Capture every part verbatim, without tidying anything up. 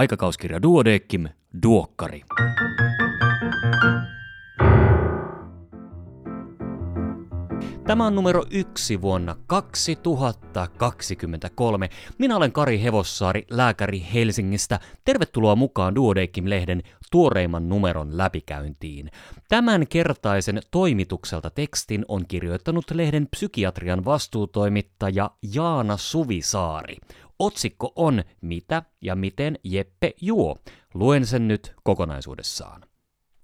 Aikakauskirja Duodecim, Duokkari. Tämä on numero yksi vuonna kaksituhattakaksikymmentäkolme. Minä olen Kari Hevossaari, lääkäri Helsingistä. Tervetuloa mukaan Duodecim-lehden tuoreimman numeron läpikäyntiin. Tämän kertaisen toimitukselta tekstin on kirjoittanut lehden psykiatrian vastuutoimittaja Jaana Suvisaari. Otsikko on Mitä ja miten Jeppe juo. Luen sen nyt kokonaisuudessaan.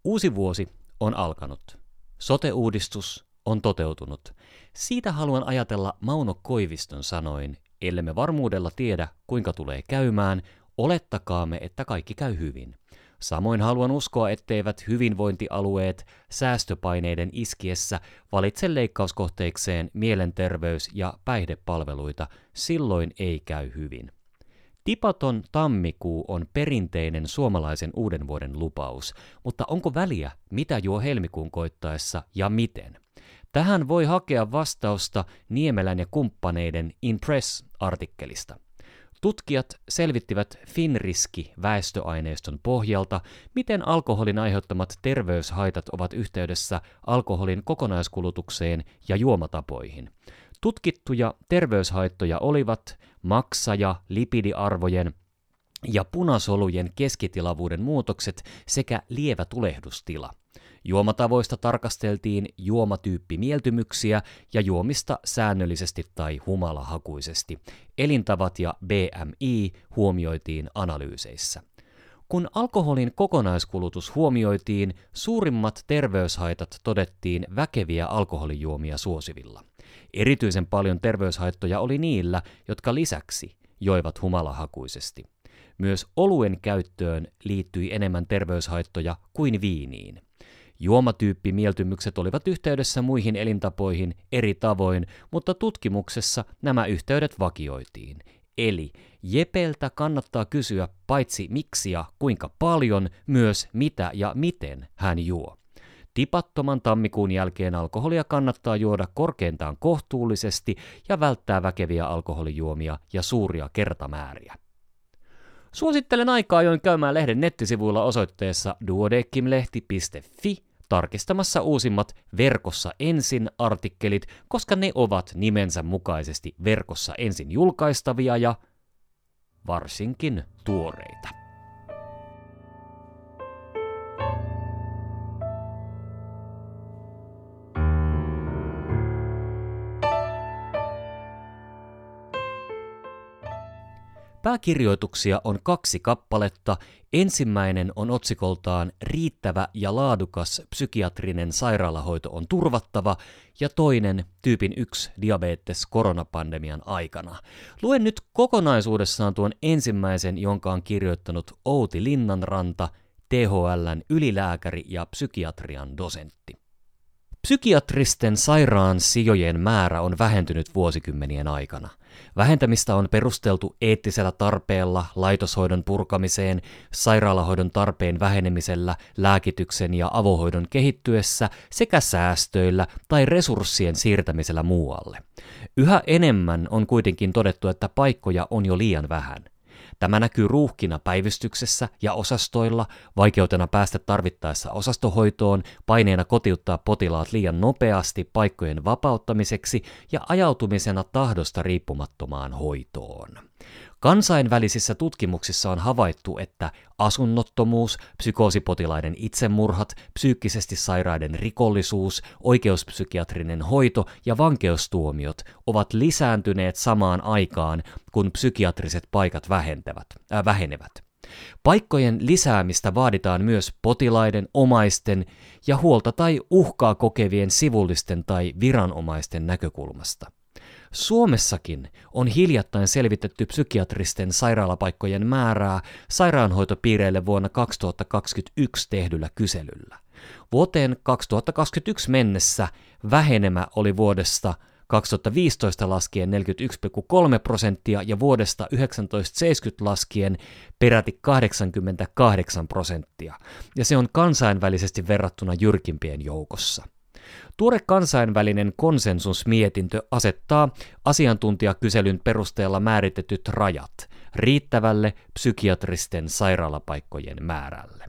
Uusi vuosi on alkanut. Sote-uudistus on toteutunut. Siitä haluan ajatella Mauno Koiviston sanoin, ellemme varmuudella tiedä, kuinka tulee käymään, olettakaamme, että kaikki käy hyvin. Samoin haluan uskoa, etteivät hyvinvointialueet säästöpaineiden iskiessä valitse leikkauskohteikseen mielenterveys- ja päihdepalveluita, silloin ei käy hyvin. Tipaton tammikuu on perinteinen suomalaisen uuden vuoden lupaus, mutta onko väliä, mitä juo helmikuun koittaessa ja miten? Tähän voi hakea vastausta Niemelän ja kumppaneiden In Press-artikkelista. Tutkijat selvittivät FINRISKI-väestöaineiston pohjalta, miten alkoholin aiheuttamat terveyshaitat ovat yhteydessä alkoholin kokonaiskulutukseen ja juomatapoihin. Tutkittuja terveyshaittoja olivat maksaja, lipidiarvojen ja punasolujen keskitilavuuden muutokset sekä lievä tulehdustila. Juomatavoista tarkasteltiin juomatyyppimieltymyksiä ja juomista säännöllisesti tai humalahakuisesti. Elintavat ja B M I huomioitiin analyyseissä. Kun alkoholin kokonaiskulutus huomioitiin, suurimmat terveyshaitat todettiin väkeviä alkoholijuomia suosivilla. Erityisen paljon terveyshaittoja oli niillä, jotka lisäksi joivat humalahakuisesti. Myös oluen käyttöön liittyi enemmän terveyshaittoja kuin viiniin. Juomatyyppimieltymykset olivat yhteydessä muihin elintapoihin eri tavoin, mutta tutkimuksessa nämä yhteydet vakioitiin. Eli Jepeltä kannattaa kysyä paitsi miksi ja kuinka paljon, myös mitä ja miten hän juo. Tipattoman tammikuun jälkeen alkoholia kannattaa juoda korkeintaan kohtuullisesti ja välttää väkeviä alkoholijuomia ja suuria kertamääriä. Suosittelen aikaa ajoin käymään lehden nettisivuilla osoitteessa duodecimlehti piste fi tarkistamassa uusimmat Verkossa ensin -artikkelit, koska ne ovat nimensä mukaisesti Verkossa ensin julkaistavia ja varsinkin tuoreita. Pääkirjoituksia on kaksi kappaletta. Ensimmäinen on otsikoltaan Riittävä ja laadukas psykiatrinen sairaalahoito on turvattava ja toinen tyypin yksi diabetes koronapandemian aikana. Luen nyt kokonaisuudessaan tuon ensimmäisen, jonka on kirjoittanut Outi Linnanranta, T H L:n ylilääkäri ja psykiatrian dosentti. Psykiatristen sairaansijojen määrä on vähentynyt vuosikymmenien aikana. Vähentämistä on perusteltu eettisellä tarpeella laitoshoidon purkamiseen, sairaalahoidon tarpeen vähenemisellä, lääkityksen ja avohoidon kehittyessä sekä säästöillä tai resurssien siirtämisellä muualle. Yhä enemmän on kuitenkin todettu, että paikkoja on jo liian vähän. Tämä näkyy ruuhkina päivystyksessä ja osastoilla, vaikeutena päästä tarvittaessa osastohoitoon, paineena kotiuttaa potilaat liian nopeasti paikkojen vapauttamiseksi ja ajautumisena tahdosta riippumattomaan hoitoon. Kansainvälisissä tutkimuksissa on havaittu, että asunnottomuus, psykoosipotilaiden itsemurhat, psyykkisesti sairaiden rikollisuus, oikeuspsykiatrinen hoito ja vankeustuomiot ovat lisääntyneet samaan aikaan, kun psykiatriset paikat vähentävät, äh, vähenevät. Paikkojen lisäämistä vaaditaan myös potilaiden, omaisten ja huolta tai uhkaa kokevien sivullisten tai viranomaisten näkökulmasta. Suomessakin on hiljattain selvitetty psykiatristen sairaalapaikkojen määrää sairaanhoitopiireille vuonna kaksituhattakaksikymmentäyksi tehdyllä kyselyllä. Vuoteen kaksituhattakaksikymmentäyksi mennessä vähenemä oli vuodesta kaksituhattaviisitoista laskien neljäkymmentäyksi pilkku kolme prosenttia ja vuodesta tuhatyhdeksänsataaseitsemänkymmentä laskien peräti kahdeksankymmentäkahdeksan prosenttia, ja se on kansainvälisesti verrattuna jyrkimpien joukossa. Tuore kansainvälinen konsensusmietintö asettaa asiantuntijakyselyn perusteella määritetyt rajat riittävälle psykiatristen sairaalapaikkojen määrälle.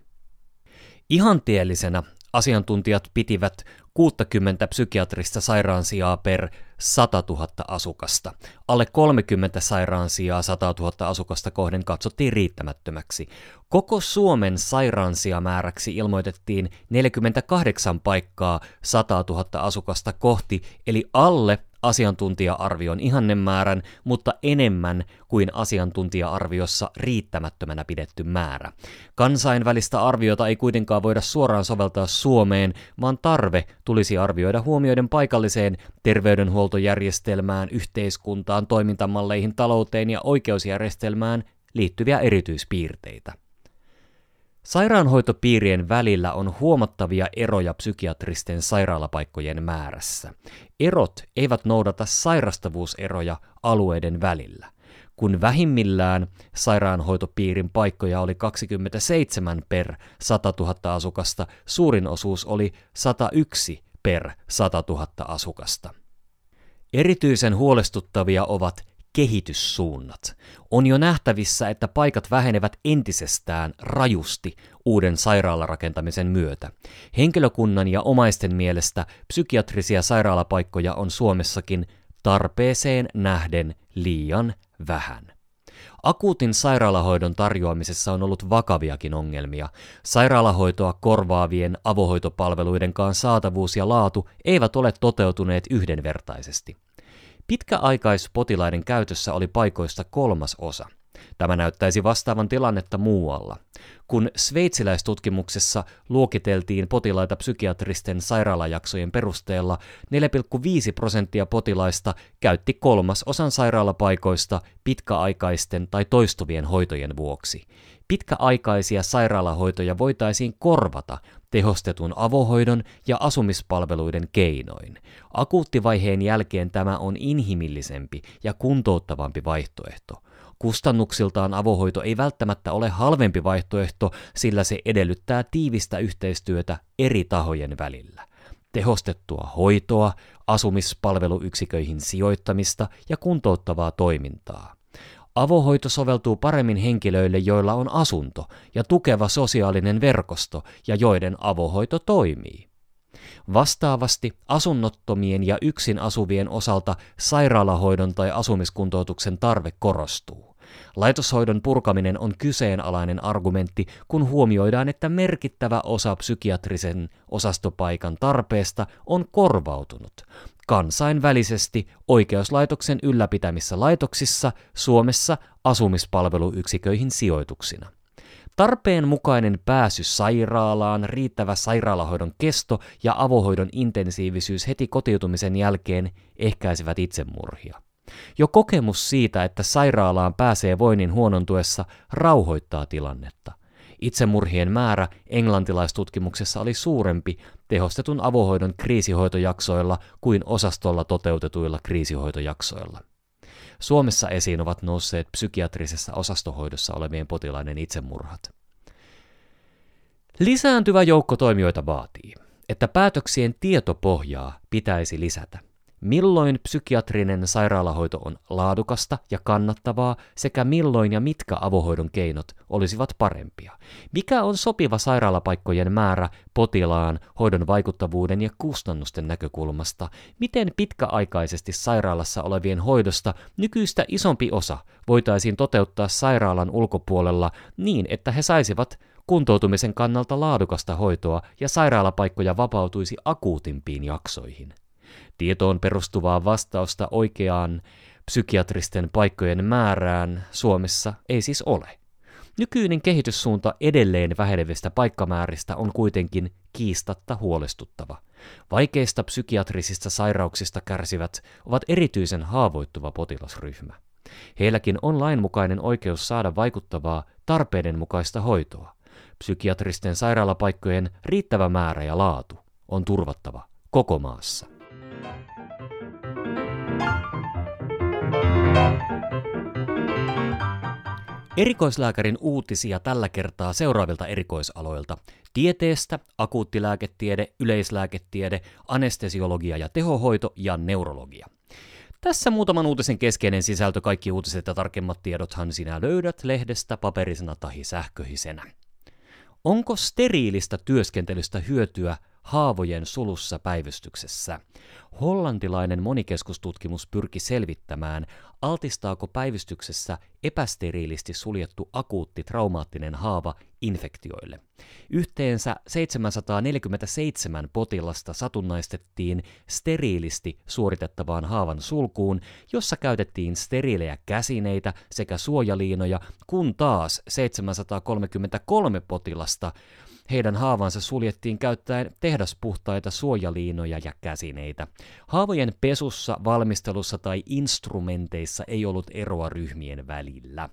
Ihanteellisena asiantuntijat pitivät kuusikymmentä psykiatrista sairaansijaa per sata tuhatta asukasta. Alle kolmekymmentä sairaansijaa sata tuhatta asukasta kohden katsottiin riittämättömäksi. Koko Suomen sairaansijamääräksi ilmoitettiin neljäkymmentäkahdeksan paikkaa sata tuhatta asukasta kohti, eli alle asiantuntija-arvion ihannemäärän, mutta enemmän kuin asiantuntija-arviossa riittämättömänä pidetty määrä. Kansainvälistä arviota ei kuitenkaan voida suoraan soveltaa Suomeen, vaan tarve tulisi arvioida huomioiden paikalliseen terveydenhuoltojärjestelmään, yhteiskuntaan, toimintamalleihin, talouteen ja oikeusjärjestelmään liittyviä erityispiirteitä. Sairaanhoitopiirien välillä on huomattavia eroja psykiatristen sairaalapaikkojen määrässä. Erot eivät noudata sairastavuuseroja alueiden välillä. Kun vähimmillään sairaanhoitopiirin paikkoja oli kaksikymmentäseitsemän per sata tuhatta asukasta, suurin osuus oli sata yksi per sata tuhatta asukasta. Erityisen huolestuttavia ovat kehityssuunnat. On jo nähtävissä, että paikat vähenevät entisestään rajusti uuden sairaalarakentamisen myötä. Henkilökunnan ja omaisten mielestä psykiatrisia sairaalapaikkoja on Suomessakin tarpeeseen nähden liian vähän. Akuutin sairaalahoidon tarjoamisessa on ollut vakaviakin ongelmia. Sairaalahoitoa korvaavien avohoitopalveluidenkaan saatavuus ja laatu eivät ole toteutuneet yhdenvertaisesti. Pitkäaikaispotilaiden käytössä oli paikoista kolmas osa. Tämä näyttäisi vastaavan tilannetta muualla. Kun sveitsiläistutkimuksessa luokiteltiin potilaita psykiatristen sairaalajaksojen perusteella, neljä pilkku viisi prosenttia potilaista käytti kolmasosan sairaalapaikoista pitkäaikaisten tai toistuvien hoitojen vuoksi. Pitkäaikaisia sairaalahoitoja voitaisiin korvata tehostetun avohoidon ja asumispalveluiden keinoin. Akuuttivaiheen jälkeen tämä on inhimillisempi ja kuntouttavampi vaihtoehto. Kustannuksiltaan avohoito ei välttämättä ole halvempi vaihtoehto, sillä se edellyttää tiivistä yhteistyötä eri tahojen välillä. Tehostettua hoitoa, asumispalveluyksiköihin sijoittamista ja kuntouttavaa toimintaa. Avohoito soveltuu paremmin henkilöille, joilla on asunto ja tukeva sosiaalinen verkosto ja joiden avohoito toimii. Vastaavasti asunnottomien ja yksin asuvien osalta sairaalahoidon tai asumiskuntoutuksen tarve korostuu. Laitoshoidon purkaminen on kyseenalainen argumentti, kun huomioidaan, että merkittävä osa psykiatrisen osastopaikan tarpeesta on korvautunut. Kansainvälisesti oikeuslaitoksen ylläpitämissä laitoksissa Suomessa asumispalveluyksiköihin sijoituksina. Tarpeen mukainen pääsy sairaalaan, riittävä sairaalahoidon kesto ja avohoidon intensiivisyys heti kotiutumisen jälkeen ehkäisivät itsemurhia. Jo kokemus siitä, että sairaalaan pääsee voinnin huonontuessa, rauhoittaa tilannetta. Itsemurhien määrä englantilaistutkimuksessa oli suurempi tehostetun avohoidon kriisihoitojaksoilla kuin osastolla toteutetuilla kriisihoitojaksoilla. Suomessa esiin ovat nousseet psykiatrisessa osastohoidossa olevien potilaiden itsemurhat. Lisääntyvä joukko toimijoita vaatii, että päätöksien tietopohjaa pitäisi lisätä. Milloin psykiatrinen sairaalahoito on laadukasta ja kannattavaa sekä milloin ja mitkä avohoidon keinot olisivat parempia? Mikä on sopiva sairaalapaikkojen määrä potilaan, hoidon vaikuttavuuden ja kustannusten näkökulmasta? Miten pitkäaikaisesti sairaalassa olevien hoidosta nykyistä isompi osa voitaisiin toteuttaa sairaalan ulkopuolella niin, että he saisivat kuntoutumisen kannalta laadukasta hoitoa ja sairaalapaikkoja vapautuisi akuutimpiin jaksoihin? Tietoon perustuvaa vastausta oikeaan psykiatristen paikkojen määrään Suomessa ei siis ole. Nykyinen kehityssuunta edelleen vähenevistä paikkamääristä on kuitenkin kiistatta huolestuttava. Vaikeista psykiatrisista sairauksista kärsivät ovat erityisen haavoittuva potilasryhmä. Heilläkin on lainmukainen oikeus saada vaikuttavaa, tarpeidenmukaista hoitoa. Psykiatristen sairaalapaikkojen riittävä määrä ja laatu on turvattava koko maassa. Erikoislääkärin uutisia tällä kertaa seuraavilta erikoisaloilta. Tieteestä, akuuttilääketiede, yleislääketiede, anestesiologia ja tehohoito ja neurologia. Tässä muutaman uutisen keskeinen sisältö, kaikki uutiset ja tarkemmat tiedothan sinä löydät lehdestä paperisena tai sähköisenä. Onko steriilistä työskentelystä hyötyä haavojen sulussa päivystyksessä? Hollantilainen monikeskustutkimus pyrki selvittämään, altistaako päivystyksessä epästeriilisti suljettu akuutti traumaattinen haava infektioille. Yhteensä seitsemänsataaneljäkymmentäseitsemän potilasta satunnaistettiin steriilisti suoritettavaan haavan sulkuun, jossa käytettiin steriilejä käsineitä sekä suojaliinoja, kun taas seitsemänsataakolmekymmentäkolme potilasta heidän haavansa suljettiin käyttäen tehdaspuhtaita suojaliinoja ja käsineitä. Haavojen pesussa, valmistelussa tai instrumenteissa ei ollut eroa ryhmien välillä.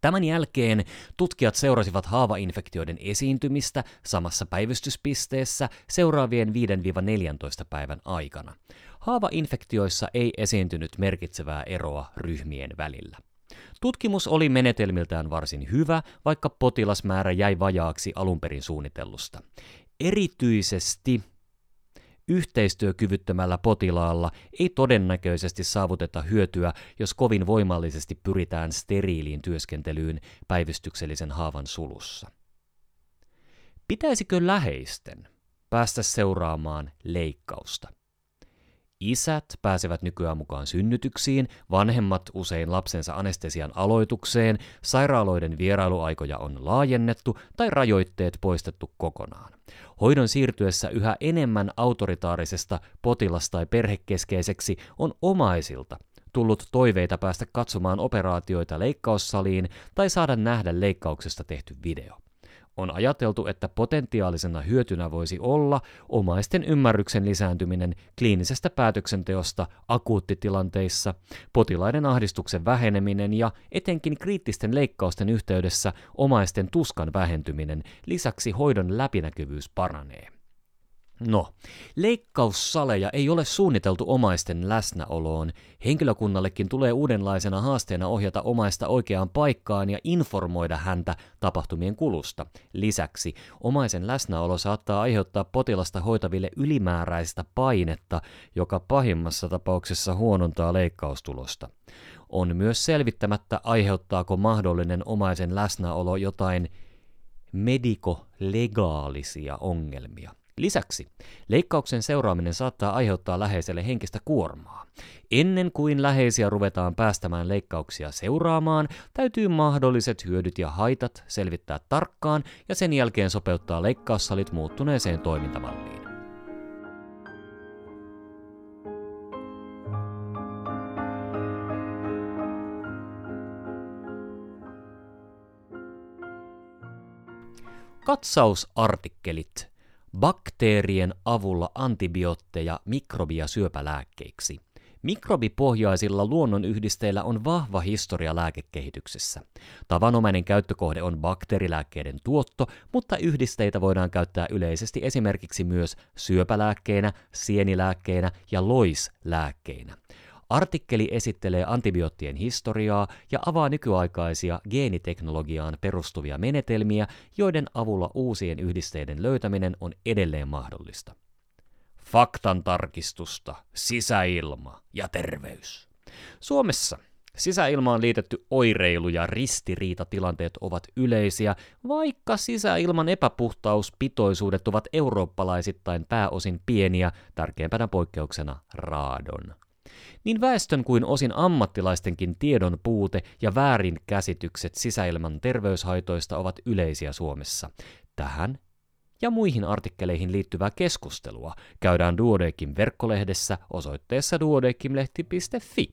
Tämän jälkeen tutkijat seurasivat haavainfektioiden esiintymistä samassa päivystyspisteessä seuraavien viidestä neljääntoista päivän aikana. Haavainfektioissa ei esiintynyt merkitsevää eroa ryhmien välillä. Tutkimus oli menetelmiltään varsin hyvä, vaikka potilasmäärä jäi vajaaksi alunperin suunnitellusta. Erityisesti yhteistyökyvyttömällä potilaalla ei todennäköisesti saavuteta hyötyä, jos kovin voimallisesti pyritään steriiliin työskentelyyn päivystyksellisen haavan sulussa. Pitäisikö läheisten päästä seuraamaan leikkausta? Isät pääsevät nykyään mukaan synnytyksiin, vanhemmat usein lapsensa anestesian aloitukseen, sairaaloiden vierailuaikoja on laajennettu tai rajoitteet poistettu kokonaan. Hoidon siirtyessä yhä enemmän autoritaarisesta potilas- tai perhekeskeiseksi on omaisilta tullut toiveita päästä katsomaan operaatioita leikkaussaliin tai saada nähdä leikkauksesta tehty video. On ajateltu, että potentiaalisena hyötynä voisi olla omaisten ymmärryksen lisääntyminen kliinisestä päätöksenteosta akuuttitilanteissa, potilaiden ahdistuksen väheneminen ja etenkin kriittisten leikkausten yhteydessä omaisten tuskan vähentyminen, lisäksi hoidon läpinäkyvyys paranee. No, leikkaussaleja ei ole suunniteltu omaisten läsnäoloon. Henkilökunnallekin tulee uudenlaisena haasteena ohjata omaista oikeaan paikkaan ja informoida häntä tapahtumien kulusta. Lisäksi omaisen läsnäolo saattaa aiheuttaa potilasta hoitaville ylimääräistä painetta, joka pahimmassa tapauksessa huonontaa leikkaustulosta. On myös selvittämättä, aiheuttaako mahdollinen omaisen läsnäolo jotain medikolegaalisia ongelmia. Lisäksi leikkauksen seuraaminen saattaa aiheuttaa läheiselle henkistä kuormaa. Ennen kuin läheisiä ruvetaan päästämään leikkauksia seuraamaan, täytyy mahdolliset hyödyt ja haitat selvittää tarkkaan ja sen jälkeen sopeuttaa leikkaussalit muuttuneeseen toimintamalliin. Katsausartikkelit. Bakteerien avulla antibiootteja mikrobia syöpälääkkeiksi. Mikrobipohjaisilla luonnonyhdisteillä on vahva historia lääkekehityksessä. Tavanomainen käyttökohde on bakteerilääkkeiden tuotto, mutta yhdisteitä voidaan käyttää yleisesti esimerkiksi myös syöpälääkkeinä, sienilääkkeinä ja loislääkkeinä. Artikkeli esittelee antibioottien historiaa ja avaa nykyaikaisia geeniteknologiaan perustuvia menetelmiä, joiden avulla uusien yhdisteiden löytäminen on edelleen mahdollista. Faktantarkistusta, sisäilma ja terveys. Suomessa sisäilmaan liitetty oireilu ja ristiriitatilanteet ovat yleisiä, vaikka sisäilman epäpuhtauspitoisuudet ovat eurooppalaisittain pääosin pieniä, tärkeimpänä poikkeuksena raadon. Niin väestön kuin osin ammattilaistenkin tiedon puute ja väärinkäsitykset sisäilman terveyshaitoista ovat yleisiä Suomessa. Tähän ja muihin artikkeleihin liittyvää keskustelua käydään Duodecim verkkolehdessä osoitteessa duodecimlehti piste fi.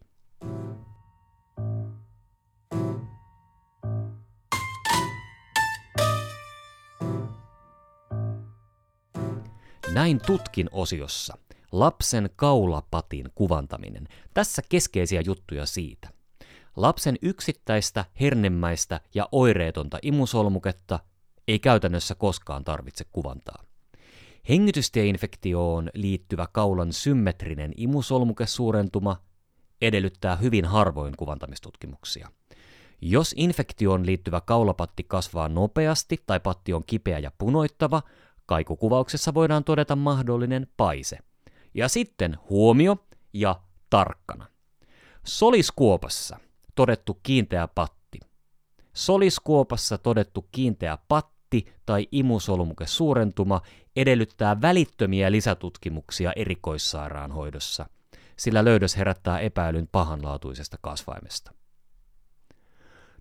Näin tutkin osiossa. Lapsen kaulapatin kuvantaminen. Tässä keskeisiä juttuja siitä. Lapsen yksittäistä, hernemäistä ja oireetonta imusolmuketta ei käytännössä koskaan tarvitse kuvantaa. Hengitystieinfektioon liittyvä kaulan symmetrinen imusolmukesuurentuma edellyttää hyvin harvoin kuvantamistutkimuksia. Jos infektioon liittyvä kaulapatti kasvaa nopeasti tai patti on kipeä ja punoittava, kaikukuvauksessa voidaan todeta mahdollinen paise. Ja sitten huomio ja tarkkana. Soliskuopassa todettu kiinteä patti. Soliskuopassa todettu kiinteä patti tai imusolmuke suurentuma edellyttää välittömiä lisätutkimuksia erikoissairaanhoidossa, sillä löydös herättää epäilyn pahanlaatuisesta kasvaimesta.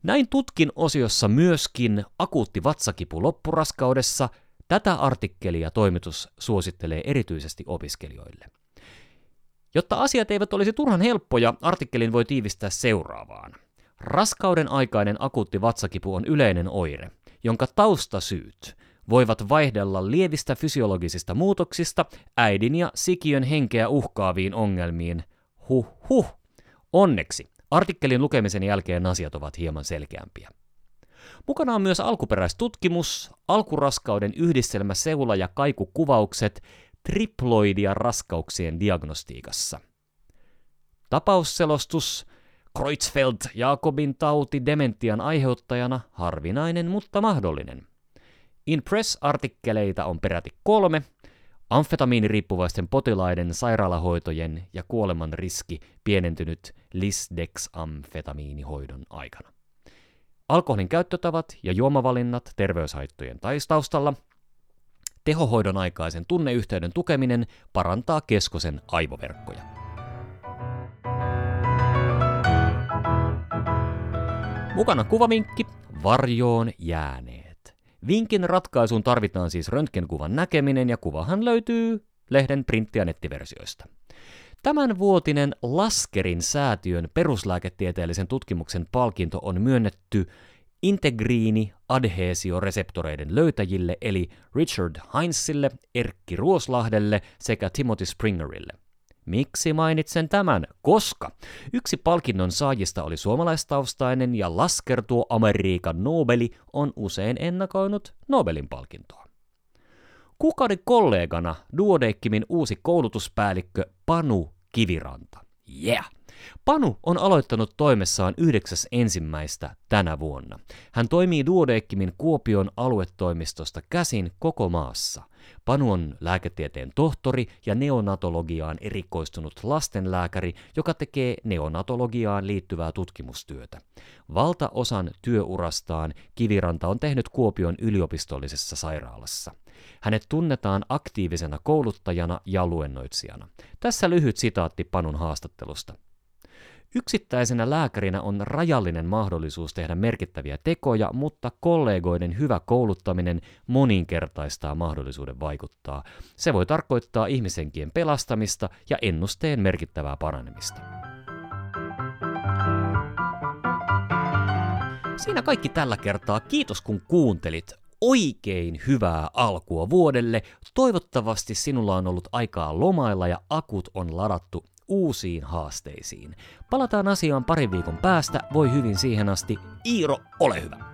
Näin tutkin osiossa myöskin akuutti vatsakipu loppuraskaudessa. Tätä artikkelia toimitus suosittelee erityisesti opiskelijoille. Jotta asiat eivät olisi turhan helppoja, artikkelin voi tiivistää seuraavaan. Raskauden aikainen akuutti vatsakipu on yleinen oire, jonka taustasyyt voivat vaihdella lievistä fysiologisista muutoksista äidin ja sikiön henkeä uhkaaviin ongelmiin. Huh huh. Onneksi artikkelin lukemisen jälkeen asiat ovat hieman selkeämpiä. Mukana on myös alkuperäistutkimus, alkuraskauden yhdistelmä seula- ja kaikukuvaukset triploidia raskauksien diagnostiikassa. Tapausselostus, Creutzfeldt-Jakobin tauti dementian aiheuttajana, harvinainen mutta mahdollinen. InPress-artikkeleita on peräti kolme, amfetamiiniriippuvaisten potilaiden sairaalahoitojen ja kuoleman riski pienentynyt lisdeksamfetamiinihoidon aikana. Alkoholin käyttötavat ja juomavalinnat terveyshaittojen taustalla. Tehohoidon aikaisen tunneyhteyden tukeminen parantaa keskosen aivoverkkoja. Mukana kuvavinkki, varjoon jääneet. Vinkin ratkaisuun tarvitaan siis röntgenkuvan näkeminen ja kuvahan löytyy lehden printti- ja nettiversioista. Tämänvuotinen Laskerin säätiön peruslääketieteellisen tutkimuksen palkinto on myönnetty integriini-adheesioreseptoreiden löytäjille eli Richard Heinzille, Erkki Ruoslahdelle sekä Timothy Springerille. Miksi mainitsen tämän? Koska yksi palkinnon saajista oli suomalaistaustainen ja Lasker, tuo Amerikan Nobeli, on usein ennakoinut Nobelin palkintoa. Kuukauden kollegana Duodecimin uusi koulutuspäällikkö Panu Kiviranta. Yeah! Panu on aloittanut toimessaan yhdeksäs ensimmäistä tänä vuonna. Hän toimii Duodecimin Kuopion aluetoimistosta käsin koko maassa. Panu on lääketieteen tohtori ja neonatologiaan erikoistunut lastenlääkäri, joka tekee neonatologiaan liittyvää tutkimustyötä. Valtaosan työurastaan Kiviranta on tehnyt Kuopion yliopistollisessa sairaalassa. Hänet tunnetaan aktiivisena kouluttajana ja luennoitsijana. Tässä lyhyt sitaatti Panun haastattelusta. Yksittäisenä lääkärinä on rajallinen mahdollisuus tehdä merkittäviä tekoja, mutta kollegoiden hyvä kouluttaminen moninkertaistaa mahdollisuuden vaikuttaa. Se voi tarkoittaa ihmishenkien pelastamista ja ennusteen merkittävää paranemista. Siinä kaikki tällä kertaa. Kiitos kun kuuntelit. Oikein hyvää alkua vuodelle. Toivottavasti sinulla on ollut aikaa lomailla ja akut on ladattu uusiin haasteisiin. Palataan asiaan parin viikon päästä, voi hyvin siihen asti. Iiro, ole hyvä!